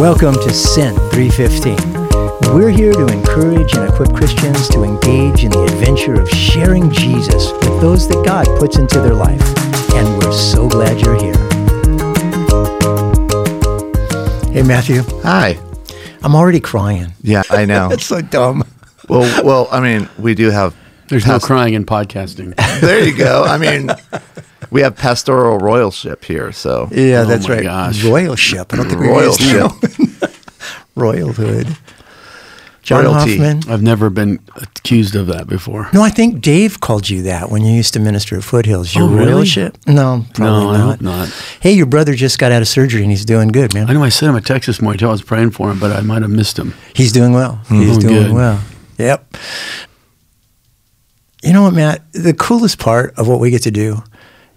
Welcome to Sent 315. We're here to encourage and equip Christians to engage in the adventure of sharing Jesus with those that God puts into their life. And we're so glad you're here. Hey, Matthew. Hi. I'm already crying. Yeah, I know. It's so dumb. Well, I mean, we do have... There's no crying in podcasting. There you go. I mean... We have pastoral royalship here, so. Yeah, that's right. Gosh. Royalship. I don't think we royalship. Royalhood. John Royalty. Hoffman. I've never been accused of that before. No, I think Dave called you that when you used to minister at Foothills. Your royalship? Really? No, probably not. I hope not. Hey, your brother just got out of surgery and he's doing good, man. I know I sent him a text this morning. I was praying for him, but I might have missed him. He's doing well. Mm-hmm. He's doing well. Yep. You know what, Matt? The coolest part of what we get to do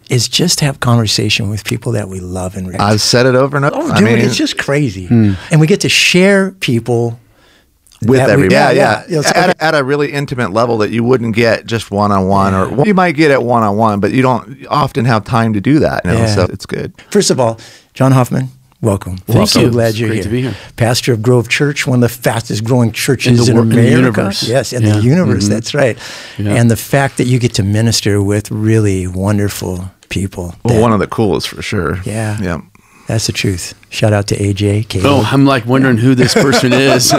is just have conversation with people that we love and respect. I've said it over and over. Oh, dude, it's just crazy. Mm. And we get to share people with everybody. At a really intimate level that you wouldn't get just one-on-one, or you might get at one-on-one, but you don't often have time to do that. So it's good. First of all, John Hoffman, welcome. Thank you. So glad you're here. Great to be here. Pastor of Grove Church, one of the fastest growing churches in America. In the universe. Yes, in the universe, that's right. Yeah. And the fact that you get to minister with really wonderful people. One of the coolest for sure. Yeah. Yeah. That's the truth. Shout out to AJ, Caleb. Oh, I'm like wondering who this person is.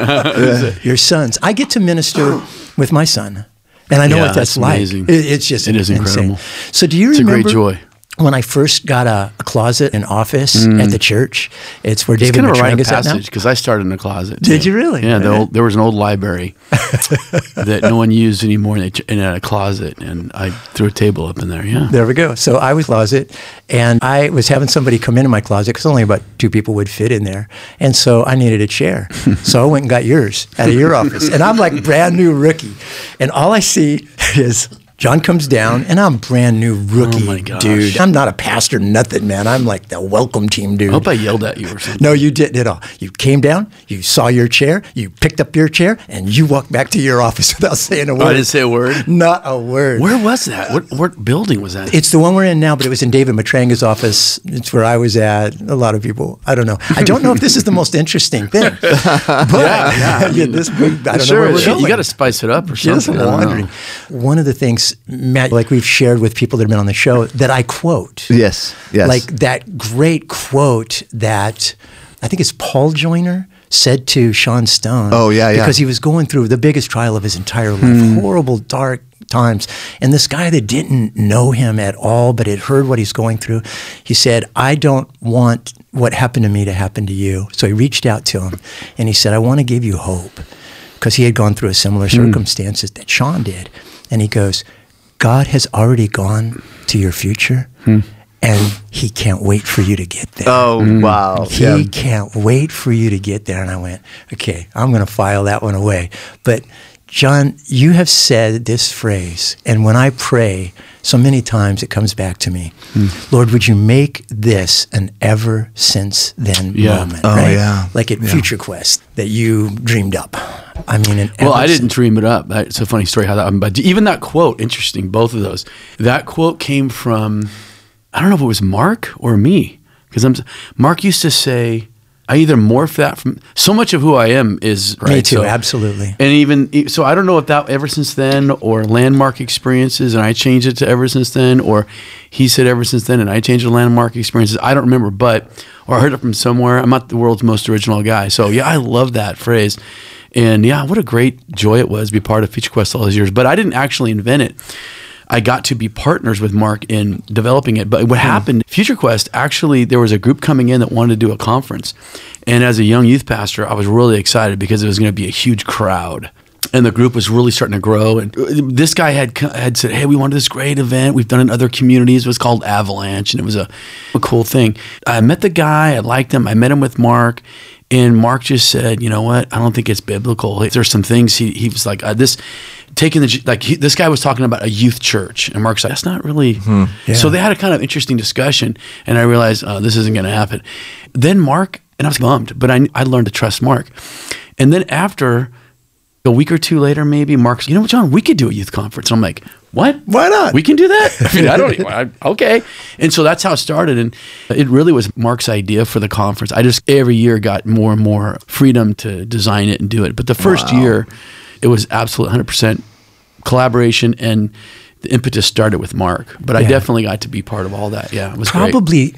Your sons. I get to minister with my son, and I know what that's like. Amazing. It's just It is incredible. Insane. So do you remember? It's a great joy. When I first got a closet in office at the church, it's where David kind of Matranga's is at now. Because I started in a closet. Did you really? Yeah, there was an old library that no one used anymore in a closet, and I threw a table up in there, There we go. So I was closet, and I was having somebody come into my closet because only about two people would fit in there, and so I needed a chair. So I went and got yours out of your office, and I'm like brand new rookie, and all I see is... John comes down, and I'm brand new rookie, dude. I'm not a pastor, nothing, man. I'm like the welcome team, dude. I hope I yelled at you or something. No, you didn't at all. You came down, you saw your chair, you picked up your chair, and you walked back to your office without saying a word. Oh, I didn't say a word? Not a word. Where was that? What building was that? It's the one we're in now, but it was in David Matranga's office. It's where I was at. A lot of people, I don't know. I don't know if this is the most interesting thing. But I don't know where we're going. You got to spice it up or something. One of the things, Matt, like we've shared with people that have been on the show, that I quote. Yes. Like that great quote that I think it's Paul Joyner said to Sean Stone. Oh, yeah. Because he was going through the biggest trial of his entire life, horrible, dark times. And this guy that didn't know him at all, but had heard what he's going through, he said, I don't want what happened to me to happen to you. So he reached out to him and he said, I want to give you hope. Because he had gone through a similar circumstances that Sean did. And he goes, God has already gone to your future, and he can't wait for you to get there. Oh, wow. He can't wait for you to get there. And I went, okay, I'm going to file that one away. But John, you have said this phrase, and when I pray, so many times it comes back to me. Lord, would you make this an ever since then moment? Oh, right? Like at Future Quest that you dreamed up. I mean, I didn't dream it up. It's a funny story how that happened. But even that quote, interesting, both of those. That quote came from, I don't know if it was Mark or me, because Mark used to say, I either morph that from, so much of who I am is, right? Me too, so, absolutely. And even, so I don't know if that ever since then or landmark experiences, and I changed it to ever since then, or he said ever since then, and I changed the landmark experiences. I don't remember, or I heard it from somewhere. I'm not the world's most original guy. So I love that phrase. And what a great joy it was to be part of Future Quest all those years. But I didn't actually invent it. I got to be partners with Mark in developing it. But what happened, Future Quest, actually, there was a group coming in that wanted to do a conference. And as a young youth pastor, I was really excited because it was going to be a huge crowd. And the group was really starting to grow. And this guy had said, hey, we want to do this great event. We've done it in other communities. It was called Avalanche. And it was a cool thing. I met the guy. I liked him. I met him with Mark. And Mark just said, you know what? I don't think it's biblical. There's some things he was like, this guy was talking about a youth church. And Mark's like, that's not really. So they had a kind of interesting discussion. And I realized this isn't going to happen. Then Mark, and I was bummed, but I learned to trust Mark. And then after a week or two later, maybe Mark's, you know what, John, we could do a youth conference. And I'm like, what? Why not? We can do that? I mean, I don't, okay. And so that's how it started. And it really was Mark's idea for the conference. I just every year got more and more freedom to design it and do it. But the first year, it was absolute 100% collaboration, and the impetus started with Mark. But I definitely got to be part of all that. Yeah, it was probably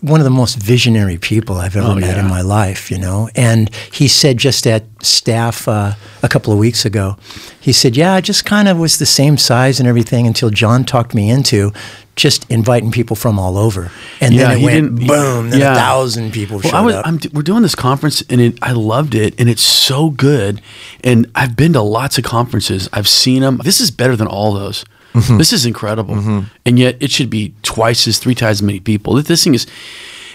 one of the most visionary people I've ever met in my life, you know. And he said just at staff a couple of weeks ago, he said, yeah, I just kind of was the same size and everything until John talked me into just inviting people from all over. And then it went boom, then 1,000 people showed up. We're doing this conference, and I loved it, and it's so good. And I've been to lots of conferences. I've seen them. This is better than all those. Mm-hmm. This is incredible. Mm-hmm. And yet it should be three times as many people. This thing is...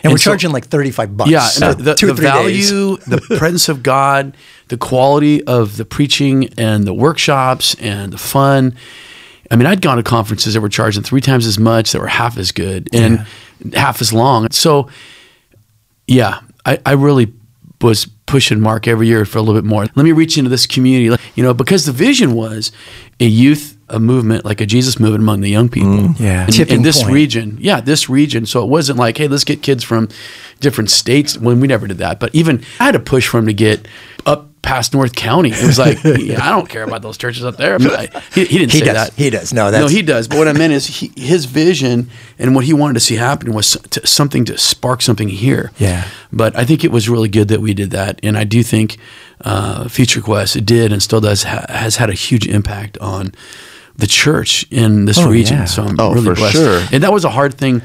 And we're charging like $35. Yeah, and the value, the presence of God, the quality of the preaching and the workshops and the fun. I mean, I'd gone to conferences that were charging 3 times as much, that were half as good and half as long. So, yeah, I really was pushing Mark every year for a little bit more. Let me reach into this community. You know, because the vision was a youth... a movement, like a Jesus movement among the young people in this region. Yeah, this region. So it wasn't like, hey, let's get kids from different states. When we never did that. But even I had to push for him to get up past North County. It was like, yeah, I don't care about those churches up there. But he didn't say that. He does. No, that's... No, he does. But what I meant is his vision and what he wanted to see happen was something to spark something here. Yeah. But I think it was really good that we did that. And I do think Future Quest, it did and still does, has had a huge impact on the church in this region. Yeah. So I'm really blessed. Sure. And that was a hard thing.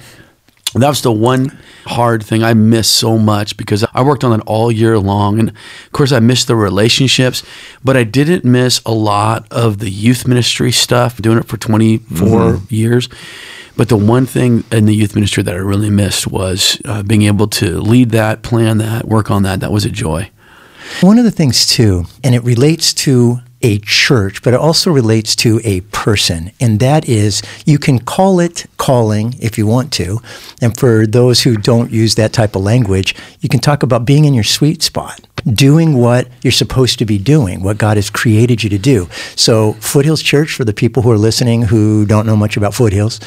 That was the one hard thing I missed so much, because I worked on it all year long. And of course I missed the relationships, but I didn't miss a lot of the youth ministry stuff, doing it for 24 years. But the one thing in the youth ministry that I really missed was being able to lead that, plan that, work on that. That was a joy. One of the things too, and it relates to a church, but it also relates to a person. And that is, you can call it calling if you want to. And for those who don't use that type of language, you can talk about being in your sweet spot, doing what you're supposed to be doing, what God has created you to do. So Foothills Church, for the people who are listening who don't know much about Foothills,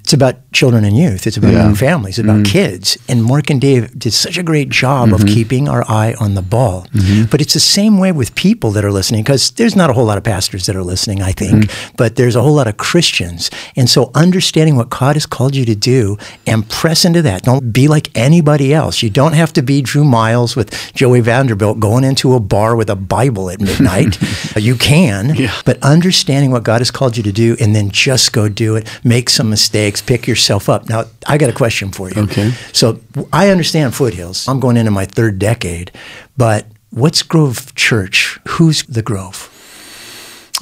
it's about children and youth. It's about young families, about kids. And Mark and Dave did such a great job of keeping our eye on the ball. But it's the same way with people that are listening, because there's not a whole lot of pastors that are listening, I think, but there's a whole lot of Christians. And so understanding what God has called you to do and press into that. Don't be like anybody else. You don't have to be Drew Miles with Joey Vanderbilt going into a bar with a Bible at midnight. You can, but understanding what God has called you to do, and then just go do it, make some mistakes, pick yourself up. Now, I got a question for you. Okay. So I understand Foothills. I'm going into my 3rd decade, but what's Grove Church? Who's the Grove?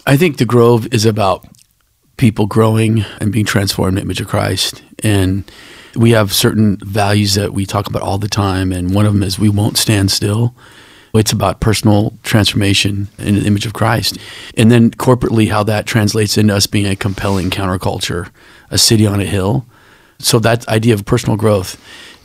I think the Grove is about people growing and being transformed in the image of Christ. And we have certain values that we talk about all the time, and one of them is we won't stand still. It's about personal transformation in the image of Christ. And then corporately, how that translates into us being a compelling counterculture, a city on a hill. So that idea of personal growth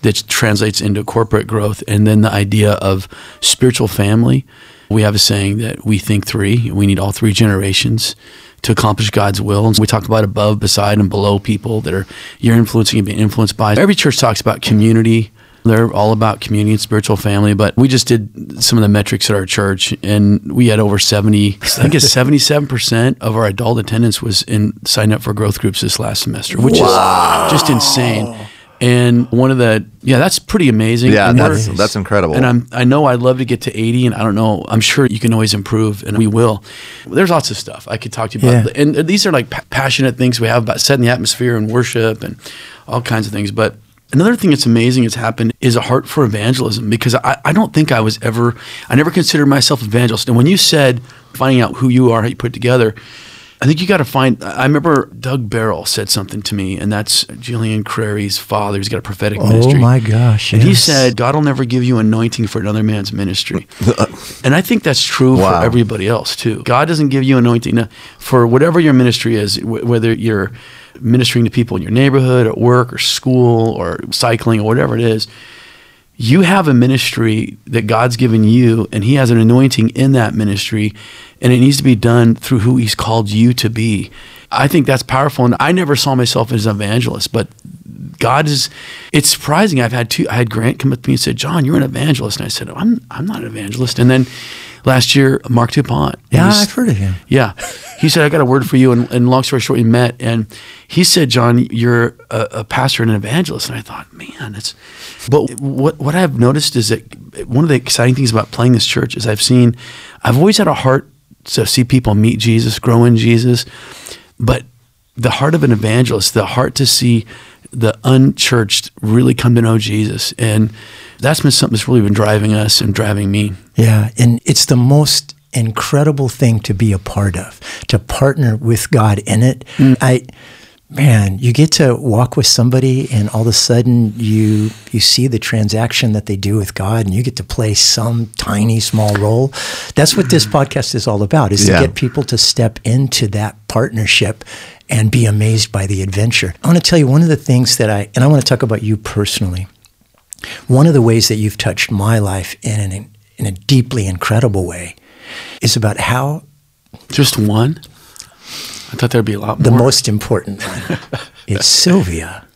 that translates into corporate growth, and then the idea of spiritual family. We have a saying that we think 3, we need all 3 generations to accomplish God's will. And we talk about above, beside, and below people that are you're influencing and being influenced by. Every church talks about community. They're all about community and spiritual family, but we just did some of the metrics at our church, and we had over 70, I think it's 77% of our adult attendance was signed up for growth groups this last semester, which is just insane. And one of the, that's pretty amazing. Yeah, that's incredible. And I know I'd love to get to 80, and I don't know, I'm sure you can always improve, and we will. There's lots of stuff I could talk to you about. Yeah. And these are like passionate things we have about setting the atmosphere and worship and all kinds of things, but another thing that's amazing that's happened is a heart for evangelism, because I don't think I never considered myself an evangelist. And when you said finding out who you are, how you put it together, I think you got to I remember Doug Barrell said something to me, and that's Jillian Crary's father. He's got a prophetic ministry. Oh my gosh. And he said, God will never give you anointing for another man's ministry. And I think that's true for everybody else too. God doesn't give you anointing for whatever your ministry is, whether you're ministering to people in your neighborhood, at work, or school, or cycling, or whatever it is. you have a ministry that God's given you, and he has an anointing in that ministry, and it needs to be done through who he's called you to be. I think that's powerful, and I never saw myself as an evangelist, but God is, it's surprising. I had Grant come up to me and said, John, you're an evangelist. And I said, I'm not an evangelist. And then last year, Mark Dupont. Yeah, I've heard of him. Yeah. He said, I got a word for you. And long story short, we met. And he said, John, you're a pastor and an evangelist. And I thought, man, that's, but what I've noticed is that one of the exciting things about playing this church is I've always had a heart to see people meet Jesus, grow in Jesus, but the heart of an evangelist, the heart to see the unchurched really come to know Jesus. And that's been something that's really been driving us and driving me. Yeah, and it's the most incredible thing to be a part of, to partner with God in it. Mm. Man, you get to walk with somebody and all of a sudden you see the transaction that they do with God, and you get to play some tiny, small role. That's what this podcast is all about, is to get people to step into that partnership and be amazed by the adventure. I want to tell you one of the things that I want to talk about you personally. One of the ways that you've touched my life in a deeply incredible way is about how— Just one? I thought there'd be a lot more. The most important one is Sylvia,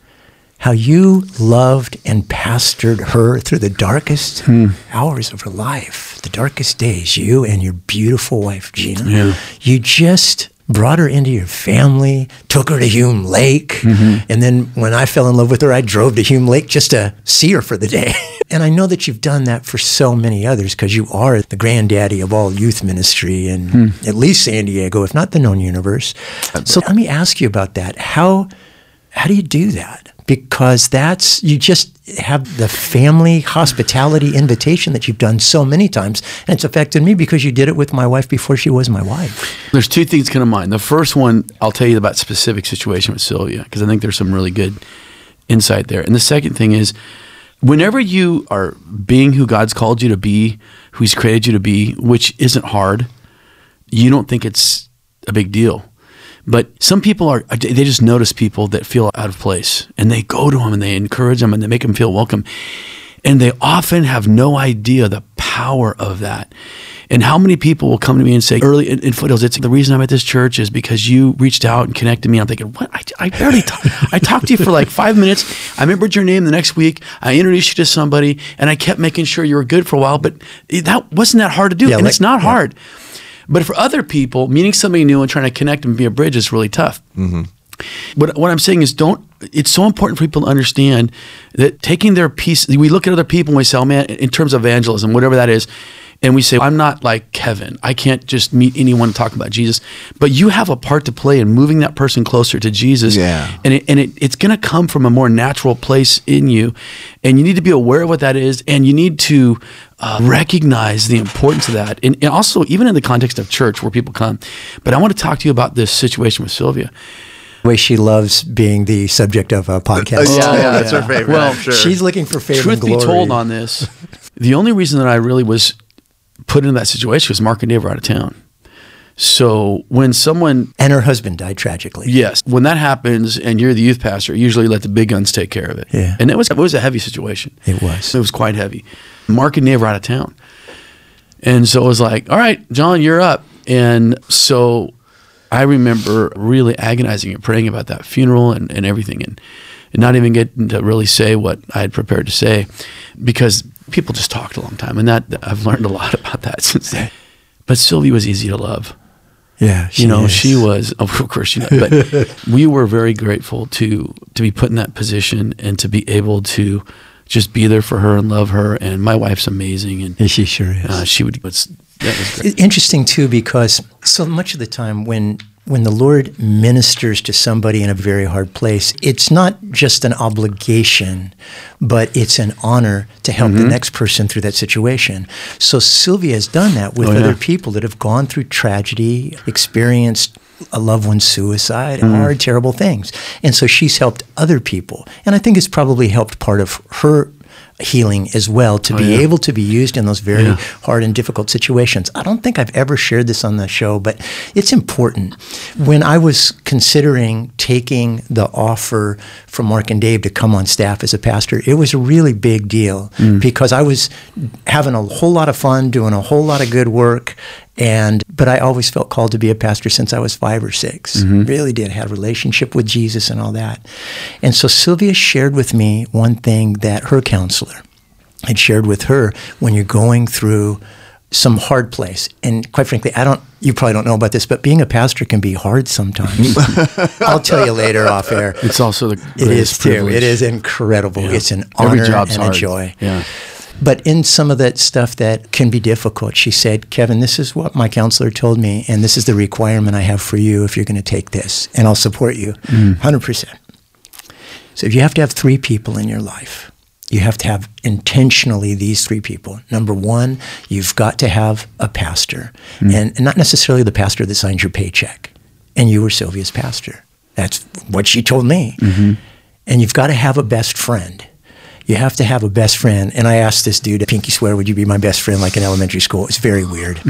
how you loved and pastored her through the darkest hours of her life, the darkest days, you and your beautiful wife, Gina. Yeah. You just brought her into your family, took her to Hume Lake. Mm-hmm. And then when I fell in love with her, I drove to Hume Lake just to see her for the day. And I know that you've done that for so many others, because you are the granddaddy of all youth ministry in at least San Diego, if not the known universe. That's so right. Let me ask you about that. How do you do that? Because that's, you just have the family hospitality invitation that you've done so many times, and it's affected me because you did it with my wife before she was my wife. There's two things come to mind. The first one, I'll tell you about specific situation with Sylvia, because I think there's some really good insight there. And the second thing is, whenever you are being who God's called you to be, who he's created you to be, which isn't hard, you don't think it's a big deal. But some people they just notice people that feel out of place, and they go to them and they encourage them and they make them feel welcome. And they often have no idea the power of that. And how many people will come to me and say, early in Foothills, it's the reason I'm at this church is because you reached out and connected me. I'm thinking, what? I talked to you for like 5 minutes. I remembered your name the next week. I introduced you to somebody, and I kept making sure you were good for a while. But that wasn't that hard to do, and it's not hard. But for other people, meeting somebody new and trying to connect and be a bridge is really tough. Mm-hmm. But what I'm saying is it's so important for people to understand that taking their piece, we look at other people and we say, oh man, in terms of evangelism, whatever that is, and we say, I'm not like Kevin. I can't just meet anyone and talk about Jesus. But you have a part to play in moving that person closer to Jesus. Yeah. And it's gonna come from a more natural place in you. And you need to be aware of what that is, and you need to recognize the importance of that. And also, even in the context of church where people come. But I wanna talk to you about this situation with Sylvia. The way she loves being the subject of a podcast. Yeah, that's her favorite. Well, sure. She's looking for favor and glory. Truth be told on this, the only reason that I really was put into that situation was Mark and Dave were out of town. So when someone... And her husband died tragically. Yes. When that happens and you're the youth pastor, usually let the big guns take care of it. Yeah. And it was a heavy situation. It was. It was quite heavy. Mark and Dave were out of town. And so it was like, all right, John, you're up. And so... I remember really agonizing and praying about that funeral and everything, and not even getting to really say what I had prepared to say, because people just talked a long time, and that I've learned a lot about that since then. But Sylvia was easy to love. Yeah, she was. Of course, she was. But we were very grateful to be put in that position and to be able to just be there for her and love her. And my wife's amazing, and she sure is. That was great. Interesting too, because so much of the time when the Lord ministers to somebody in a very hard place, it's not just an obligation, but it's an honor to help the next person through that situation. So Sylvia has done that with other people that have gone through tragedy, experienced a loved one's suicide, hard, terrible things. And so she's helped other people. And I think it's probably helped part of her healing as well, to be able to be used in those very hard and difficult situations. I don't think I've ever shared this on the show, but it's important. When I was considering taking the offer from Mark and Dave to come on staff as a pastor, it was a really big deal because I was having a whole lot of fun, doing a whole lot of good work. But I always felt called to be a pastor since I was 5 or 6. Really did. Had a relationship with Jesus and all that. And so Sylvia shared with me one thing that her counselor had shared with her when you're going through some hard place. And quite frankly, you probably don't know about this, but being a pastor can be hard sometimes. I'll tell you later off air. It's also the greatest privilege. It is incredible. Yeah. It's an honor and a joy. Yeah. But in some of that stuff that can be difficult, she said, Kevin, this is what my counselor told me, and this is the requirement I have for you if you're going to take this, and I'll support you 100%. So if you have to have 3 people in your life. You have to have intentionally these 3 people. Number one, you've got to have a pastor, and not necessarily the pastor that signs your paycheck. And you were Sylvia's pastor. That's what she told me. And you've got to have a best friend. You have to have a best friend. And I asked this dude, pinky swear, would you be my best friend, like in elementary school? It's very weird.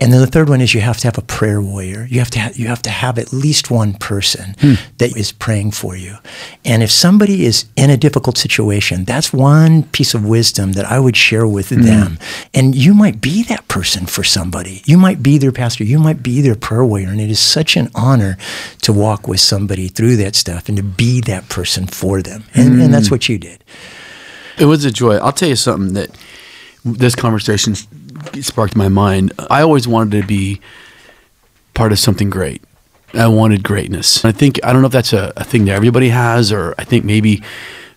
And then the third one is you have to have a prayer warrior. You have to have at least one person that is praying for you. And if somebody is in a difficult situation, that's one piece of wisdom that I would share with them. And you might be that person for somebody. You might be their pastor. You might be their prayer warrior. And it is such an honor to walk with somebody through that stuff and to be that person for them. And that's what you did. It was a joy. I'll tell you something that this conversation sparked my mind. I always wanted to be part of something great. I wanted greatness. I don't know if that's a thing that everybody has, or I think maybe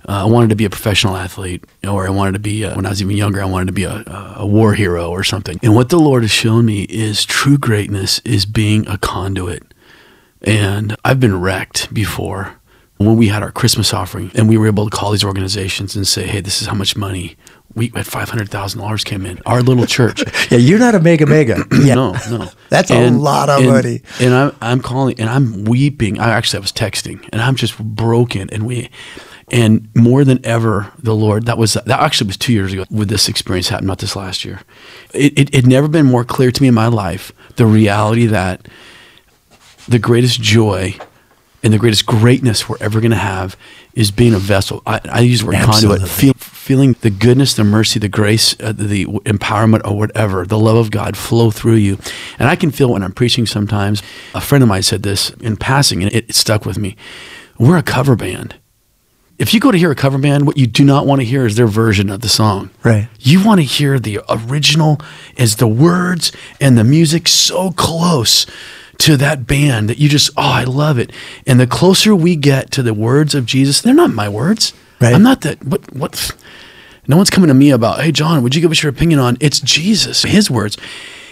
I wanted to be a professional athlete, or I wanted to be, when I was even younger, I wanted to be a war hero or something. And what the Lord has shown me is true greatness is being a conduit. And I've been wrecked before. When we had our Christmas offering and we were able to call these organizations and say, hey, this is how much money. We had $500,000 came in. Our little church. Yeah, you're not a mega. Yeah. No. That's a lot of money. And I'm calling and I'm weeping. I was texting and I'm just broken. And more than ever, the Lord, that was 2 years ago with this experience happened, not this last year. It had never been more clear to me in my life, the reality that the greatest joy and the greatest greatness we're ever going to have is being a vessel. I use the word conduit. Feeling the goodness, the mercy, the grace, the empowerment, or whatever, the love of God flow through you. And I can feel when I'm preaching sometimes. A friend of mine said this in passing, and it stuck with me. We're a cover band. If you go to hear a cover band, what you do not want to hear is their version of the song. Right. You want to hear the original as the words and the music so close to that band that you just, I love it. And the closer we get to the words of Jesus, they're not my words. Right. I'm not that, what? No one's coming to me about, hey, John, would you give us your opinion on, it's Jesus, his words.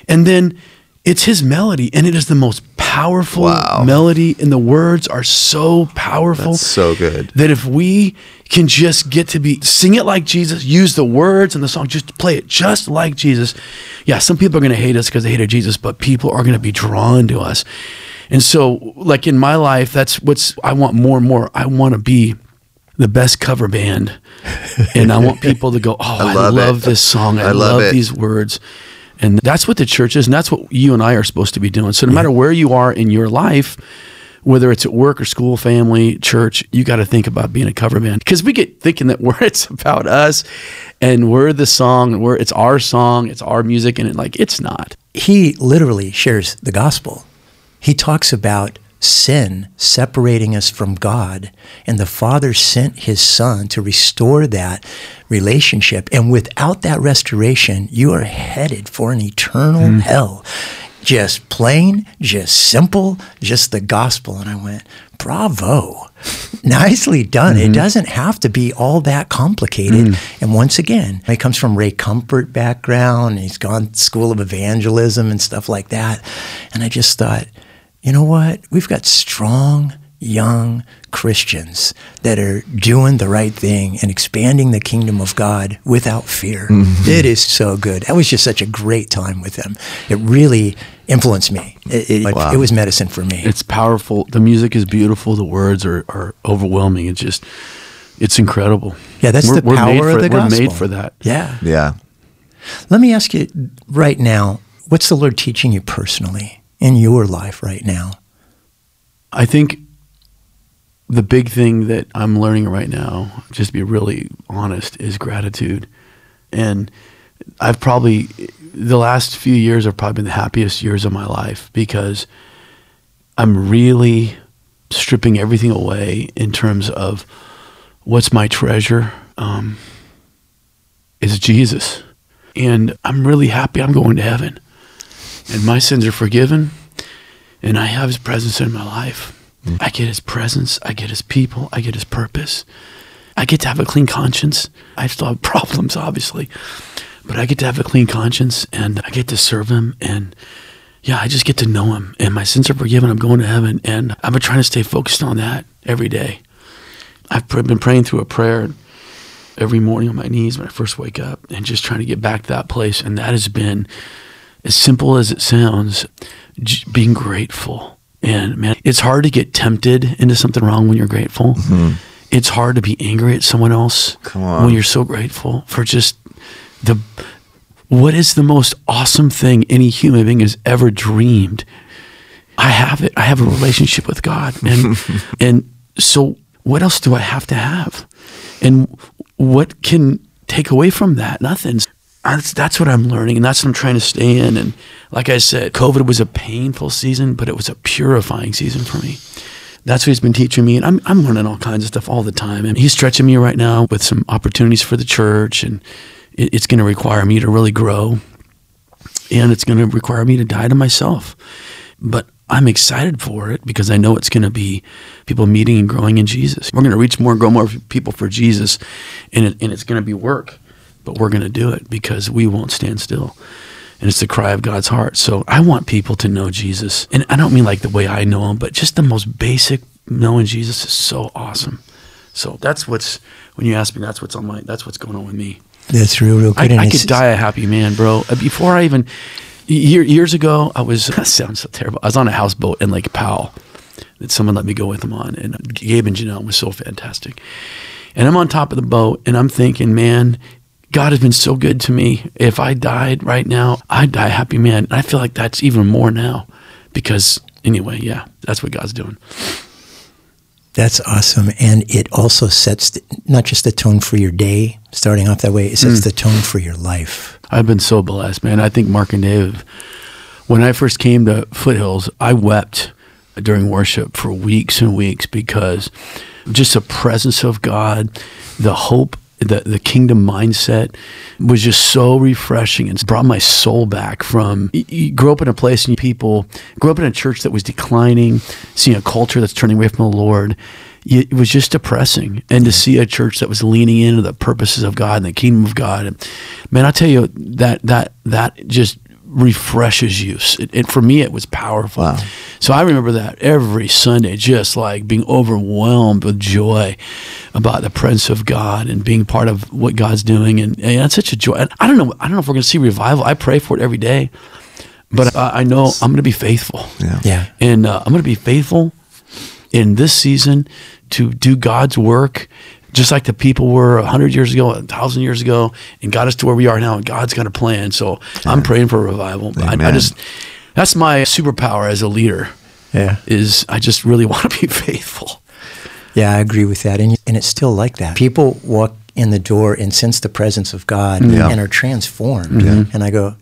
And then it's his melody, and it is the most powerful melody, and the words are so powerful. That's so good. That if we can just get to sing it like Jesus, use the words and the song, just play it just like Jesus. Yeah, some people are going to hate us because they hated Jesus, but people are going to be drawn to us. And so, like in my life, that's I want more and more. I want to be the best cover band, and I want people to go, I love this song. I love these words. And that's what the church is, and that's what you and I are supposed to be doing. So no matter where you are in your life, whether it's at work or school, family, church, you got to think about being a cover band, because we get thinking that it's about us, and we're the song, it's our song, it's our music, and it's not. He literally shares the gospel. He talks about sin separating us from God, and the Father sent his Son to restore that relationship. And without that restoration, you are headed for an eternal hell. Just plain, just simple, just the gospel. And I went, bravo. Nicely done. It doesn't have to be all that complicated. And once again, he comes from Ray Comfort background. He's gone to school of evangelism and stuff like that. And I just thought, you know what? We've got strong, young Christians that are doing the right thing and expanding the kingdom of God without fear. It is so good. That was just such a great time with them. It really influenced me. It was medicine for me. It's powerful. The music is beautiful. The words are overwhelming. It's just It's incredible. Yeah, that's the power of the gospel. We're made for that. Yeah. Yeah. Let me ask you right now, what's the Lord teaching you personally in your life right now? I think the big thing that I'm learning right now, just to be really honest, is gratitude. And I've probably, the last few years have probably been the happiest years of my life because I'm really stripping everything away in terms of what's my treasure is Jesus. And I'm really happy I'm going to heaven. And my sins are forgiven. And I have his presence in my life. I get his presence. I get his people. I get his purpose. I get to have a clean conscience. I still have problems, obviously. But I get to have a clean conscience. And I get to serve him. And yeah, I just get to know him. And my sins are forgiven. I'm going to heaven. And I've been trying to stay focused on that every day. I've been praying through a prayer every morning on my knees when I first wake up and just trying to get back to that place. And that has been, as simple as it sounds, being grateful. And man, it's hard to get tempted into something wrong when you're grateful. Mm-hmm. It's hard to be angry at someone else when you're so grateful for just the, what is the most awesome thing any human being has ever dreamed? I have it. I have a relationship with God. And, and so what else do I have to have? And what can take away from that? Nothing. That's what I'm learning, and that's what I'm trying to stay in. And like I said, COVID was a painful season, but it was a purifying season for me. That's what he's been teaching me, and I'm learning all kinds of stuff all the time. And he's stretching me right now with some opportunities for the church, and it's going to require me to really grow, and it's going to require me to die to myself. But I'm excited for it because I know it's going to be people meeting and growing in Jesus. We're going to reach more and grow more people for Jesus, and it's going to be work, but we're going to do it because we won't stand still. And it's the cry of God's heart. So I want people to know Jesus. And I don't mean like the way I know him, but just the most basic knowing Jesus is so awesome. So that's what's, when you ask me, that's what's on my, that's what's going on with me. That's real, real good. I could die a happy man, bro. Before I even... Years ago, I was, that sounds so terrible, I was on a houseboat in Lake Powell that someone let me go with them on, and Gabe and Janelle was so fantastic. And I'm on top of the boat, and I'm thinking, man, God has been so good to me. If I died right now, I'd die a happy man. And I feel like that's even more now because, anyway, yeah, that's what God's doing. That's awesome. And it also sets not just the tone for your day, starting off that way, it sets the tone for your life. I've been so blessed, man. I think Mark and Dave, when I first came to Foothills, I wept during worship for weeks and weeks because just the presence of God, the hope, the kingdom mindset was just so refreshing and brought my soul back from, you grew up in a place and people, grew up in a church that was declining, seeing a culture that's turning away from the Lord. It was just depressing. And to see a church that was leaning into the purposes of God and the kingdom of God. And man, I tell you, that just refreshes you. It for me, it was powerful. Wow. So I remember that every Sunday, just like being overwhelmed with joy about the presence of God and being part of what God's doing. And that's such a joy. And I don't know if we're going to see revival. I pray for it every day, but I know I'm going to be faithful. Yeah. And I'm going to be faithful in this season to do God's work, just like the people were 100 years ago, 1,000 years ago, and got us to where we are now, and God's got a plan. So I'm praying for a revival. I just, that's my superpower as a leader, is I just really want to be faithful. Yeah, I agree with that. And it's still like that. People walk in the door and sense the presence of God and are transformed. Mm-hmm. And I go,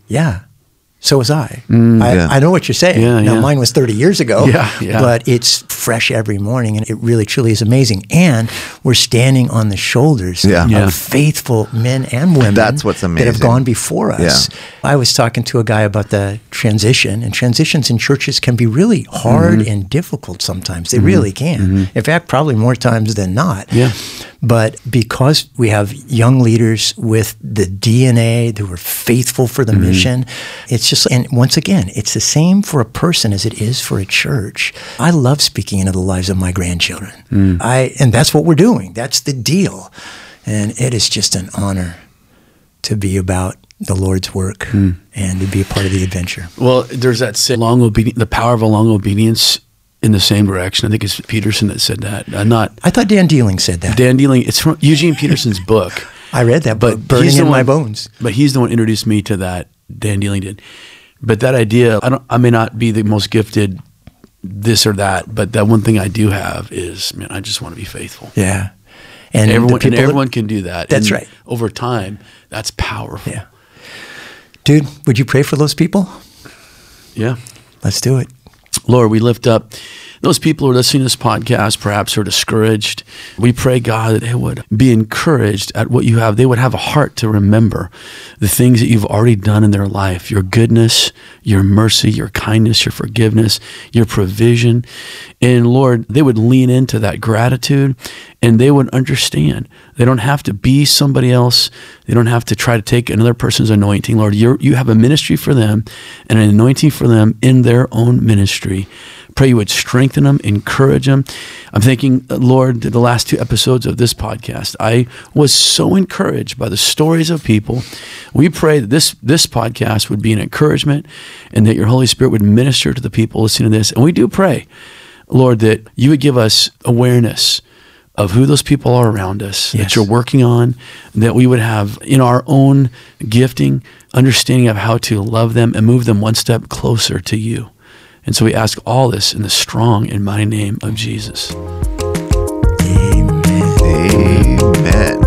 so was I. I know what you're saying. Now, mine was 30 years ago, but it's fresh every morning, and it really, truly is amazing. And we're standing on the shoulders of faithful men and women that have gone before us. Yeah. I was talking to a guy about the transition, and transitions in churches can be really hard and difficult sometimes. They really can. In fact, probably more times than not. Yeah. But because we have young leaders with the DNA who are faithful for the mission, it's just, and once again, it's the same for a person as it is for a church. I love speaking into the lives of my grandchildren. And that's what we're doing. That's the deal. And it is just an honor to be about the Lord's work and to be a part of the adventure. Well, there's that saying, the power of a long obedience in the same direction. I think it's Peterson that said that. I thought Dan Dealing said that. Dan Dealing. It's from Eugene Peterson's book. I read that, but burning in my bones. But he's the one who introduced me to that. Dan Dealing did. But that idea, I may not be the most gifted this or that, but that one thing I do have is, man, I just want to be faithful. Yeah. And everyone can do that. That's right. Over time, that's powerful. Yeah. Dude, would you pray for those people? Yeah. Let's do it. Lord, we lift up those people who are listening to this podcast, perhaps are discouraged. We pray, God, that they would be encouraged at what you have. They would have a heart to remember the things that you've already done in their life, your goodness, your mercy, your kindness, your forgiveness, your provision. And Lord, they would lean into that gratitude and they would understand. They don't have to be somebody else. They don't have to try to take another person's anointing. Lord, you have a ministry for them and an anointing for them in their own ministry. Pray you would strengthen them, encourage them. I'm thinking, Lord, the last two episodes of this podcast, I was so encouraged by the stories of people. We pray that this podcast would be an encouragement and that your Holy Spirit would minister to the people listening to this. And we do pray, Lord, that you would give us awareness of who those people are around us, yes, that you're working on, that we would have in our own gifting, understanding of how to love them and move them one step closer to you. And so we ask all this in the strong and mighty name of Jesus. Amen. Amen.